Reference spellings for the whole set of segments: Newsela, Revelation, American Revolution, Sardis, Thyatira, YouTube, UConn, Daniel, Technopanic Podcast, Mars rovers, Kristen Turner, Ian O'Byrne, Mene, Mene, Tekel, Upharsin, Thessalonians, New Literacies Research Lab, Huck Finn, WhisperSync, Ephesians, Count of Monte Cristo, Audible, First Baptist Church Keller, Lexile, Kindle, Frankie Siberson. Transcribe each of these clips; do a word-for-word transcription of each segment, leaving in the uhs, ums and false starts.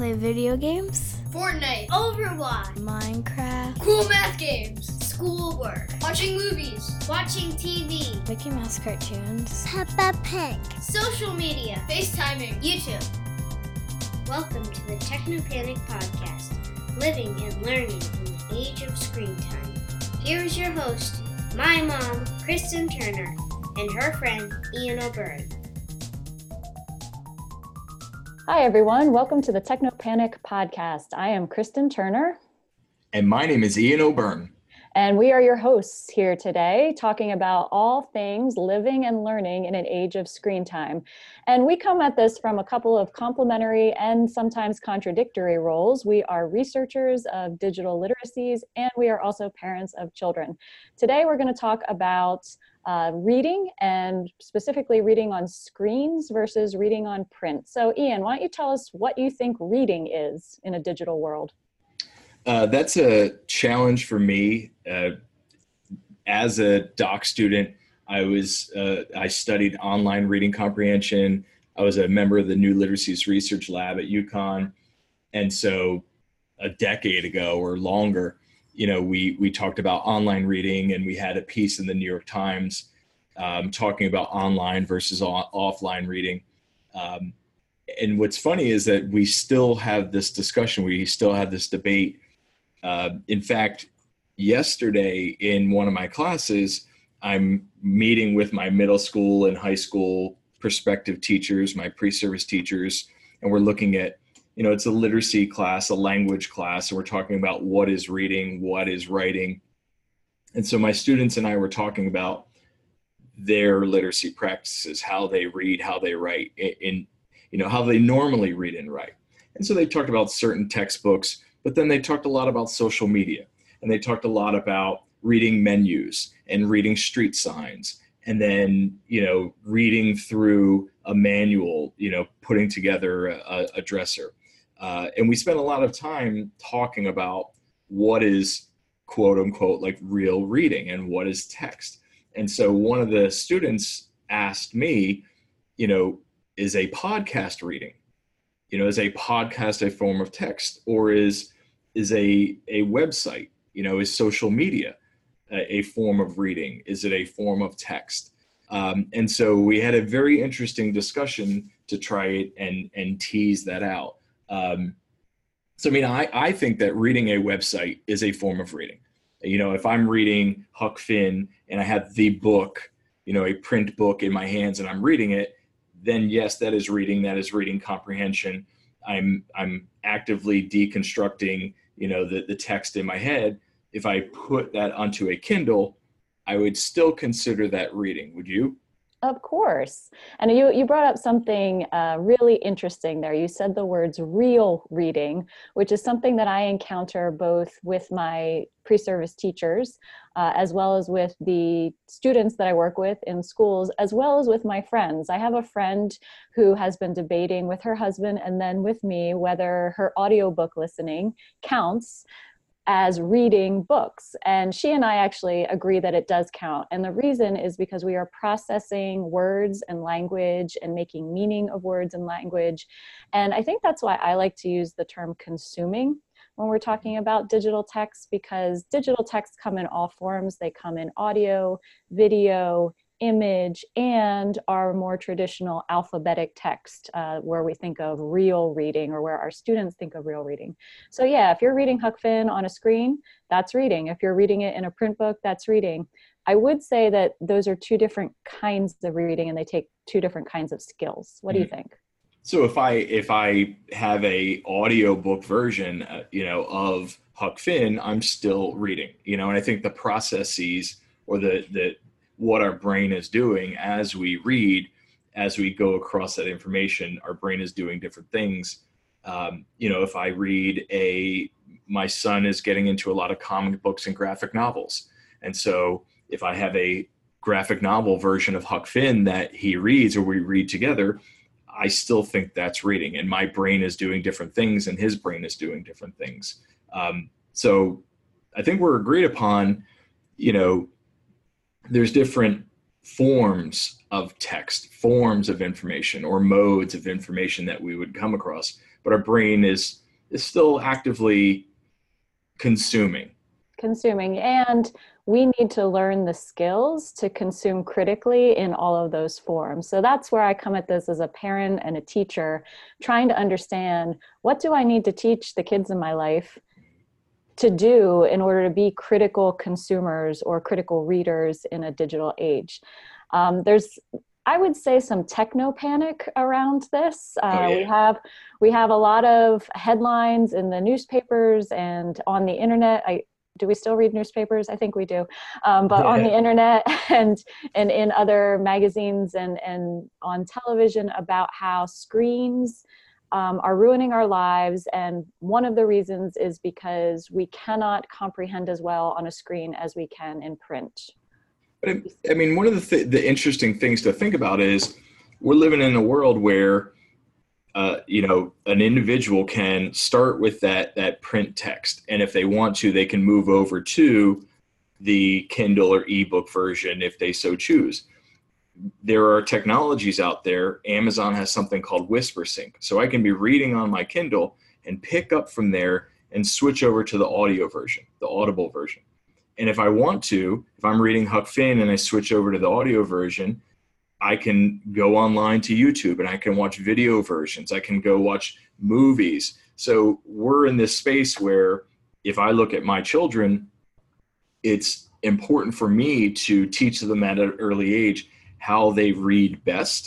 play video games. Fortnite. Overwatch. Minecraft. Cool math games. Schoolwork. Watching movies. Watching T V. Mickey Mouse cartoons. Peppa Pig. Social media. FaceTiming. YouTube. Welcome to the Technopanic Podcast, living and learning in the age of screen time. Here is your host, my mom, Kristen Turner, and her friend, Ian O'Byrne. Hi, everyone. Welcome to the Technopanic Podcast. I am Kristen Turner. And my name is Ian O'Byrne. And we are your hosts here today, talking about all things living and learning in an age of screen time. And we come at this from a couple of complementary and sometimes contradictory roles. We are researchers of digital literacies, and we are also parents of children. Today, we're going to talk about uh, reading, and specifically reading on screens versus reading on print. So Ian, why don't you tell us what you think reading is in a digital world? Uh, that's a challenge for me. Uh, as a doc student, I was uh, I studied online reading comprehension. I was a member of the New Literacies Research Lab at UConn, and so a decade ago or longer, you know, we we talked about online reading, and we had a piece in the New York Times um, talking about online versus o- offline reading. Um, and what's funny is that we still have this discussion. We still have this debate. Uh, in fact, yesterday in one of my classes, I'm meeting with my middle school and high school prospective teachers, my pre-service teachers, and we're looking at, you know, it's a literacy class, a language class, and we're talking about what is reading, what is writing. And so my students and I were talking about their literacy practices, how they read, how they write, in, you know, how they normally read and write. And so they talked about certain textbooks, but then they talked a lot about social media, and they talked a lot about reading menus and reading street signs, and then, you know, reading through a manual, you know, putting together a, a dresser. Uh, and we spent a lot of time talking about what is quote unquote like real reading and what is text. And so one of the students asked me, you know, is a podcast reading? You know, is a podcast a form of text, or is is a a website, you know, is social media a, a form of reading? Is it a form of text? Um, and so we had a very interesting discussion to try it and, and tease that out. Um, so, I mean, I, I think that reading a website is a form of reading. You know, if I'm reading Huck Finn and I have the book, you know, a print book in my hands and I'm reading it, then yes, that is reading, that is reading comprehension. I'm I'm actively deconstructing, you know, the, the text in my head. If I put that onto a Kindle, I would still consider that reading, would you? Of course. And you, you brought up something uh, really interesting there. You said the words real reading, which is something that I encounter both with my pre-service teachers, uh, as well as with the students that I work with in schools, as well as with my friends. I have a friend who has been debating with her husband and then with me whether her audiobook listening counts as reading books. And she and I actually agree that it does count. And the reason is because we are processing words and language and making meaning of words and language. And I think that's why I like to use the term consuming when we're talking about digital text, because digital texts come in all forms. They come in audio, video, image, and our more traditional alphabetic text, uh, where we think of real reading, or where our students think of real reading. So yeah, if you're reading Huck Finn on a screen, that's reading. If you're reading it in a print book, that's reading. I would say that those are two different kinds of reading, and they take two different kinds of skills. What mm-hmm. do you think? So if I if I have a audiobook version, uh, you know, of Huck Finn, I'm still reading, you know, and I think the processes or the the what our brain is doing as we read, as we go across that information, our brain is doing different things. Um, you know, if I read a, my son is getting into a lot of comic books and graphic novels. And so if I have a graphic novel version of Huck Finn that he reads, or we read together, I still think that's reading. And my brain is doing different things and his brain is doing different things. Um, so I think we're agreed upon, you know, there's different forms of text, forms of information, or modes of information that we would come across, but our brain is is still actively consuming. Consuming, and we need to learn the skills to consume critically in all of those forms. So that's where I come at this as a parent and a teacher, trying to understand, what do I need to teach the kids in my life to do in order to be critical consumers or critical readers in a digital age? Um, there's, I would say, some techno panic around this. Uh, oh, yeah. We have we have a lot of headlines in the newspapers and on the internet. I, do we still read newspapers? I think we do. Um, but yeah. On the internet and and in other magazines and, and on television about how screens Um, are ruining our lives, and one of the reasons is because we cannot comprehend as well on a screen as we can in print. But I, I mean, one of the th- the interesting things to think about is we're living in a world where, uh, you know, an individual can start with that that print text, and if they want to, they can move over to the Kindle or ebook version if they so choose. There are technologies out there. Amazon has something called WhisperSync. So I can be reading on my Kindle and pick up from there and switch over to the audio version, the Audible version. And if I want to, if I'm reading Huck Finn and I switch over to the audio version, I can go online to YouTube and I can watch video versions. I can go watch movies. So we're in this space where if I look at my children, it's important for me to teach them at an early age how they read best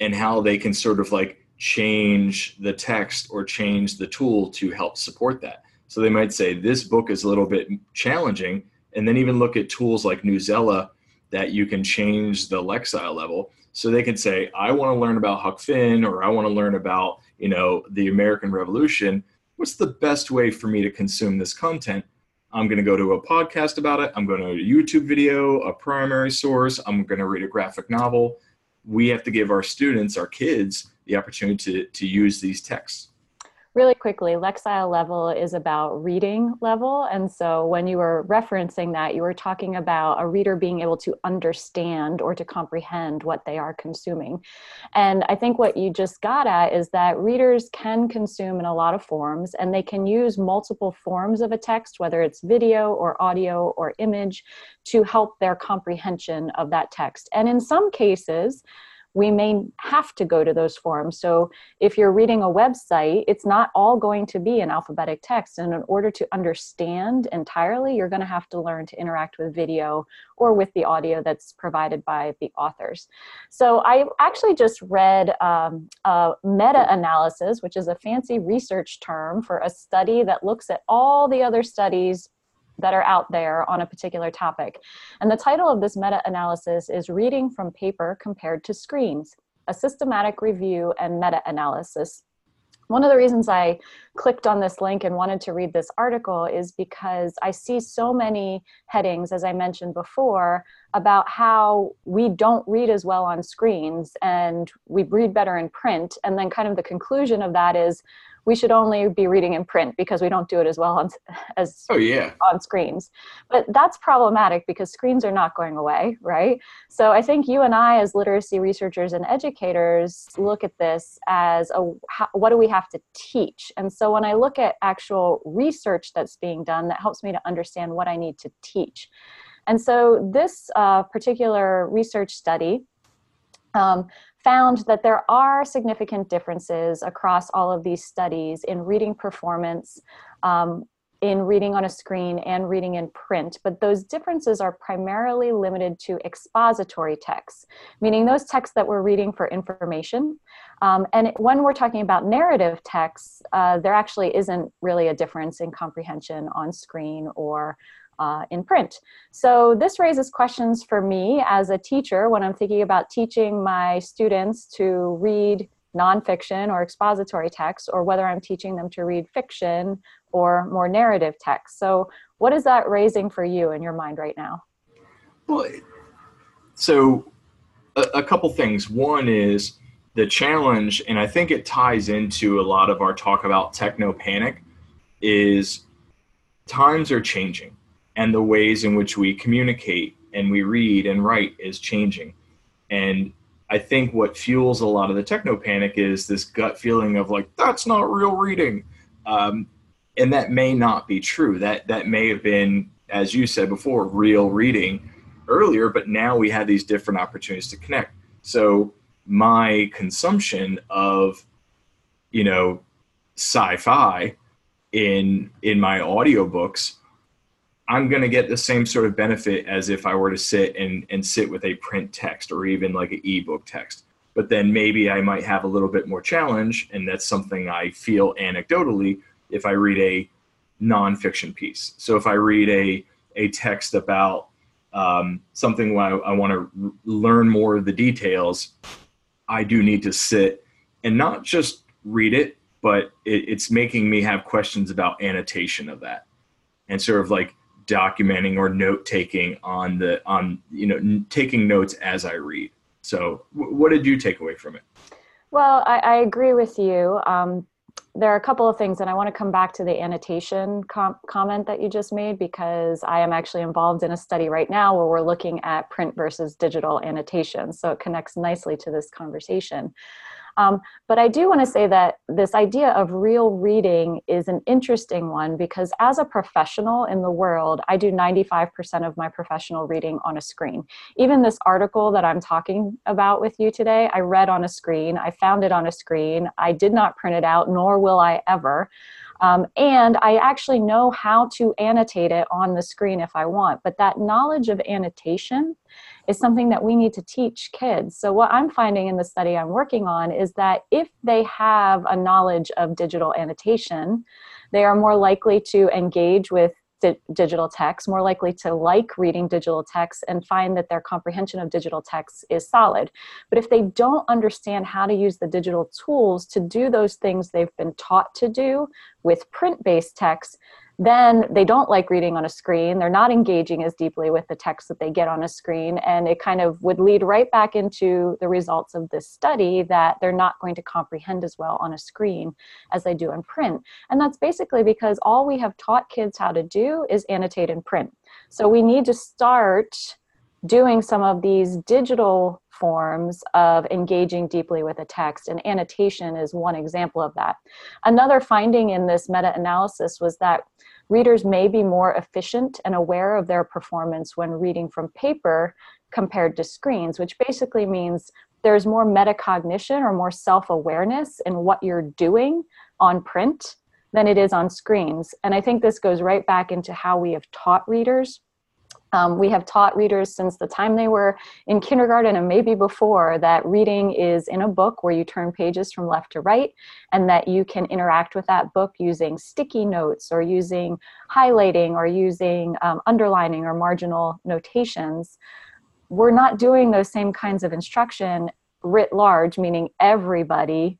and how they can sort of like change the text or change the tool to help support that. So they might say, this book is a little bit challenging, and then even look at tools like Newsela that you can change the Lexile level. So they can say, I want to learn about Huck Finn, or I want to learn about, you know, the American Revolution. What's the best way for me to consume this content? I'm going to go to a podcast about it. I'm going to a YouTube video, a primary source. I'm going to read a graphic novel. We have to give our students, our kids, the opportunity to, to use these texts. Really quickly, Lexile level is about reading level. And so when you were referencing that, you were talking about a reader being able to understand or to comprehend what they are consuming. And I think what you just got at is that readers can consume in a lot of forms, and they can use multiple forms of a text, whether it's video or audio or image, to help their comprehension of that text. And in some cases, we may have to go to those forms. So if you're reading a website, it's not all going to be in alphabetic text. And in order to understand entirely, you're going to have to learn to interact with video or with the audio that's provided by the authors. So I actually just read um, a meta-analysis, which is a fancy research term for a study that looks at all the other studies that are out there on a particular topic. And the title of this meta-analysis is Reading from Paper Compared to Screens, a Systematic Review and Meta-Analysis. One of the reasons I clicked on this link and wanted to read this article is because I see so many headings, as I mentioned before, about how we don't read as well on screens and we read better in print. And then kind of the conclusion of that is, we should only be reading in print because we don't do it as well on, as oh, yeah. on screens. But that's problematic because screens are not going away, right? So I think you and I, as literacy researchers and educators, look at this as a how, what do we have to teach? And so when I look at actual research that's being done, that helps me to understand what I need to teach. And so this uh, particular research study um, found that there are significant differences across all of these studies in reading performance, um, in reading on a screen and reading in print, but those differences are primarily limited to expository texts, meaning those texts that we're reading for information. Um, and when we're talking about narrative texts, uh, there actually isn't really a difference in comprehension on screen or Uh, in print. So this raises questions for me as a teacher when I'm thinking about teaching my students to read nonfiction or expository texts, or whether I'm teaching them to read fiction or more narrative texts. So what is that raising for you in your mind right now? Well, so a, a couple things. One is the challenge, and I think it ties into a lot of our talk about techno panic, is times are changing. And the ways in which we communicate and we read and write is changing. And I think what fuels a lot of the techno panic is this gut feeling of like, that's not real reading. Um, and that may not be true. That, that may have been, as you said before, real reading earlier, but now we have these different opportunities to connect. So my consumption of, you know, sci-fi in, in my audiobooks, I'm going to get the same sort of benefit as if I were to sit and, and sit with a print text or even like an ebook text. But then maybe I might have a little bit more challenge, and that's something I feel anecdotally if I read a nonfiction piece. So if I read a, a text about um, something where I, I want to learn more of the details, I do need to sit and not just read it, but it, it's making me have questions about annotation of that and sort of like documenting or note taking on the on you know n- taking notes as I read. So w- what did you take away from it? Well, I, I agree with you. Um, there are a couple of things, and I want to come back to the annotation com- comment that you just made, because I am actually involved in a study right now where we're looking at print versus digital annotation. So it connects nicely to this conversation. Um, but I do want to say that this idea of real reading is an interesting one, because as a professional in the world, I do ninety-five percent of my professional reading on a screen. Even this article that I'm talking about with you today, I read on a screen, I found it on a screen, I did not print it out, nor will I ever. Um, and I actually know how to annotate it on the screen if I want. But that knowledge of annotation is something that we need to teach kids. So what I'm finding in the study I'm working on is that if they have a knowledge of digital annotation, they are more likely to engage with di- digital text, more likely to like reading digital text, and find that their comprehension of digital text is solid. But if they don't understand how to use the digital tools to do those things they've been taught to do with print-based text, then they don't like reading on a screen. They're not engaging as deeply with the text that they get on a screen. And it kind of would lead right back into the results of this study that they're not going to comprehend as well on a screen as they do in print. And that's basically because all we have taught kids how to do is annotate in print. So we need to start doing some of these digital forms of engaging deeply with a text, and annotation is one example of that. Another finding in this meta-analysis was that readers may be more efficient and aware of their performance when reading from paper compared to screens, which basically means there's more metacognition or more self-awareness in what you're doing on print than it is on screens. And I think this goes right back into how we have taught readers. Um, we have taught readers since the time they were in kindergarten and maybe before that reading is in a book where you turn pages from left to right, and that you can interact with that book using sticky notes or using highlighting or using um, underlining or marginal notations. We're not doing those same kinds of instruction writ large, meaning everybody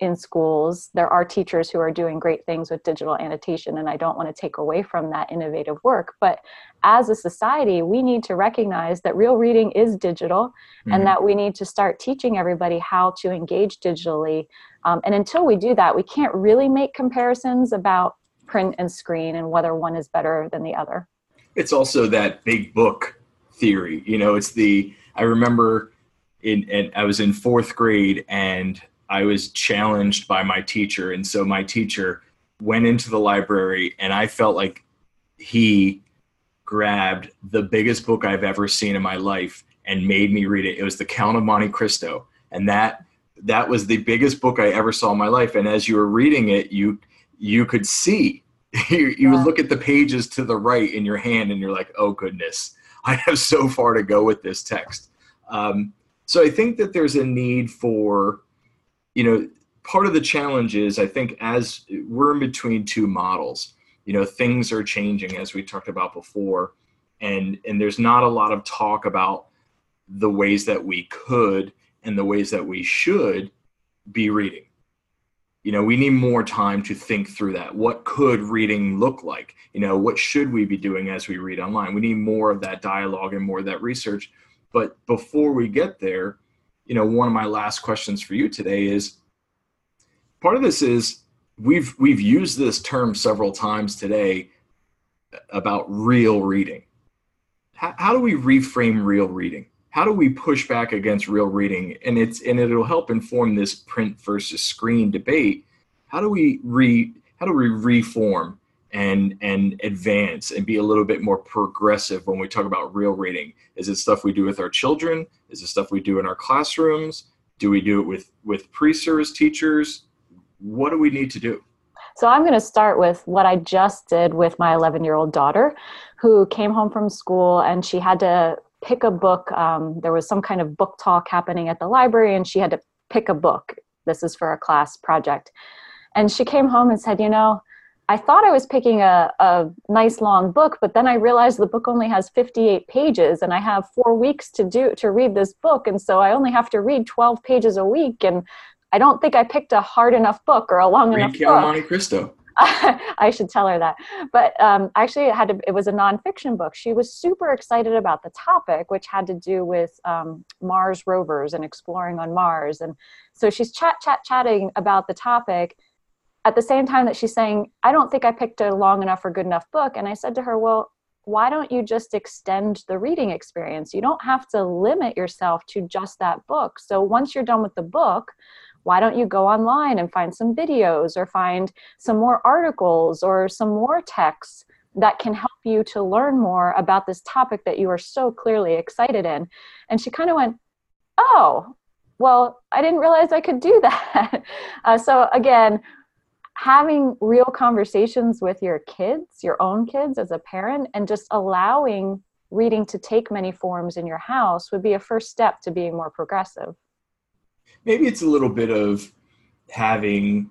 in schools. There are teachers who are doing great things with digital annotation, and I don't want to take away from that innovative work. But as a society, we need to recognize that real reading is digital, mm-hmm. and that we need to start teaching everybody how to engage digitally. Um, and until we do that, we can't really make comparisons about print and screen and whether one is better than the other. It's also that big book theory. You know, it's the, I remember in, and I was in fourth grade, and I was challenged by my teacher. And so my teacher went into the library, and I felt like he grabbed the biggest book I've ever seen in my life and made me read it. It was the Count of Monte Cristo. And that, that was the biggest book I ever saw in my life. And as you were reading it, you, you could see, you, you yeah. would look at the pages to the right in your hand, and you're like, oh goodness, I have so far to go with this text. Um, so I think that there's a need for, you know, part of the challenge is, I think, as we're in between two models, you know, things are changing, as we talked about before, and, and there's not a lot of talk about the ways that we could and the ways that we should be reading. You know, we need more time to think through that. What could reading look like? You know, what should we be doing as we read online? We need more of that dialogue and more of that research. But before we get there, you know, one of my last questions for you today is, part of this is we've we've used this term several times today about real reading. how, how do we reframe real reading? How do we push back against real reading? And it's and it'll help inform this print versus screen debate. How do we re how do we reform and and advance and be a little bit more progressive when we talk about real reading? Is it stuff we do with our children? Is it stuff we do in our classrooms? Do we do it with with pre-service teachers? What do we need to do? So I'm going to start with what I just did with my eleven-year-old daughter, who came home from school and she had to pick a book. Um, there was some kind of book talk happening at the library and she had to pick a book. This is for a class project. And she came home and said, you know, I thought I was picking a, a nice long book, but then I realized the book only has fifty-eight pages and I have four weeks to do to read this book. And so I only have to read twelve pages a week. And I don't think I picked a hard enough book or a long enough book. Read Count of Monte Cristo. I should tell her that. But um, actually, it had to, it was a nonfiction book. She was super excited about the topic, which had to do with um, Mars rovers and exploring on Mars. And so she's chat, chat, chatting about the topic at the same time that she's saying, I don't think I picked a long enough or good enough book. And I said to her, well, why don't you just extend the reading experience? You don't have to limit yourself to just that book. So once you're done with the book, why don't you go online and find some videos or find some more articles or some more texts that can help you to learn more about this topic that you are so clearly excited in? And she kind of went, oh, well, I didn't realize I could do that. uh, so again, having real conversations with your kids, your own kids as a parent, and just allowing reading to take many forms in your house would be a first step to being more progressive. Maybe it's a little bit of having,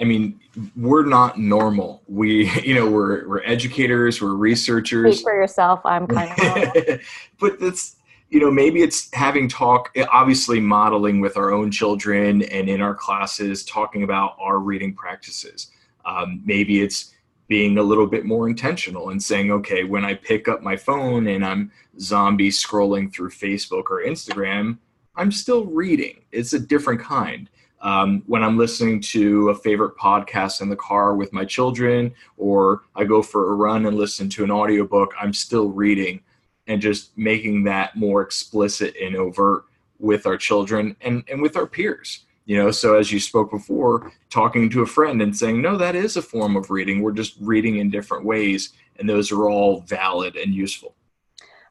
I mean, we're not normal. We, you know, we're we're educators, we're researchers. Speak for yourself, I'm kind of normal. But that's, you know, maybe it's having talk, obviously modeling with our own children and in our classes, talking about our reading practices. Um, maybe it's being a little bit more intentional and saying, okay, when I pick up my phone and I'm zombie scrolling through Facebook or Instagram, I'm still reading. It's a different kind. Um, when I'm listening to a favorite podcast in the car with my children, or I go for a run and listen to an audiobook, I'm still reading, and just making that more explicit and overt with our children and, and with our peers. You know, so as you spoke before, talking to a friend and saying, no, that is a form of reading. We're just reading in different ways. And those are all valid and useful.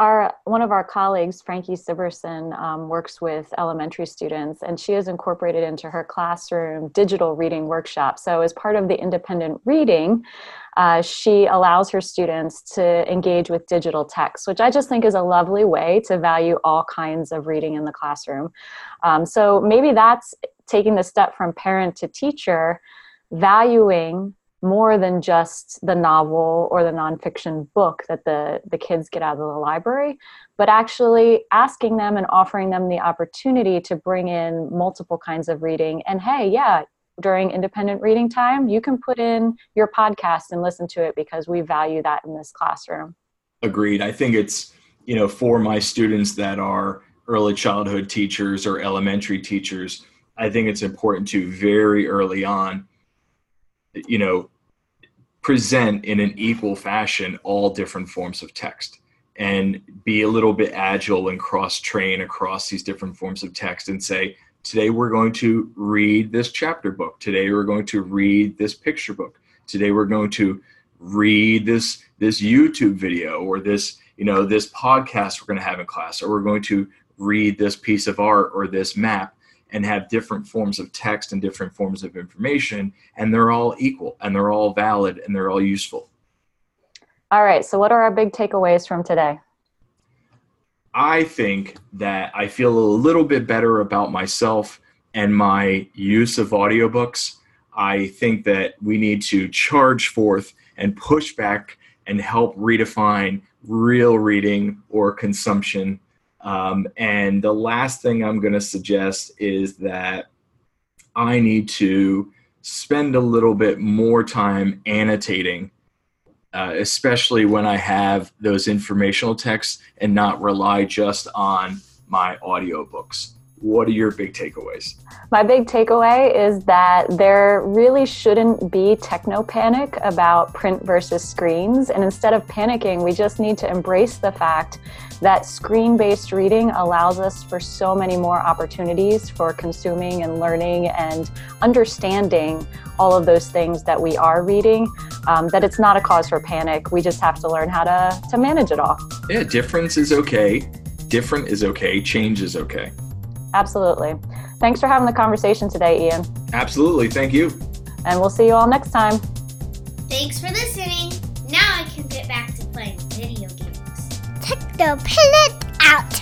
Our, one of our colleagues, Frankie Siberson, um, works with elementary students, and she has incorporated into her classroom digital reading workshops. So as part of the independent reading, uh, she allows her students to engage with digital text, which I just think is a lovely way to value all kinds of reading in the classroom. Um, so maybe that's taking the step from parent to teacher, valuing more than just the novel or the nonfiction book that the, the kids get out of the library, but actually asking them and offering them the opportunity to bring in multiple kinds of reading. And hey, yeah, during independent reading time, you can put in your podcast and listen to it because we value that in this classroom. Agreed. I think it's, you know, for my students that are early childhood teachers or elementary teachers, I think it's important to very early on, you know, present in an equal fashion all different forms of text and be a little bit agile and cross-train across these different forms of text and say, today we're going to read this chapter book. Today we're going to read this picture book. Today we're going to read this this YouTube video or this, you know, this podcast we're going to have in class, or we're going to read this piece of art or this map, and have different forms of text and different forms of information, and they're all equal, and they're all valid, and they're all useful. All right, so what are our big takeaways from today? I think that I feel a little bit better about myself and my use of audiobooks. I think that we need to charge forth and push back and help redefine real reading or consumption. Um, and the last thing I'm going to suggest is that I need to spend a little bit more time annotating, uh, especially when I have those informational texts, and not rely just on my audiobooks. what are your big takeaways? My big takeaway is that there really shouldn't be techno-panic about print versus screens. And instead of panicking, we just need to embrace the fact that screen-based reading allows us for so many more opportunities for consuming and learning and understanding all of those things that we are reading, um, that it's not a cause for panic. We just have to learn how to, to manage it all. Yeah, difference is okay. Different is okay. Change is okay. Absolutely. Thanks for having the conversation today, Ian. Absolutely. Thank you. And we'll see you all next time. Thanks for listening. Now I can get back to playing video games. Technopanic out.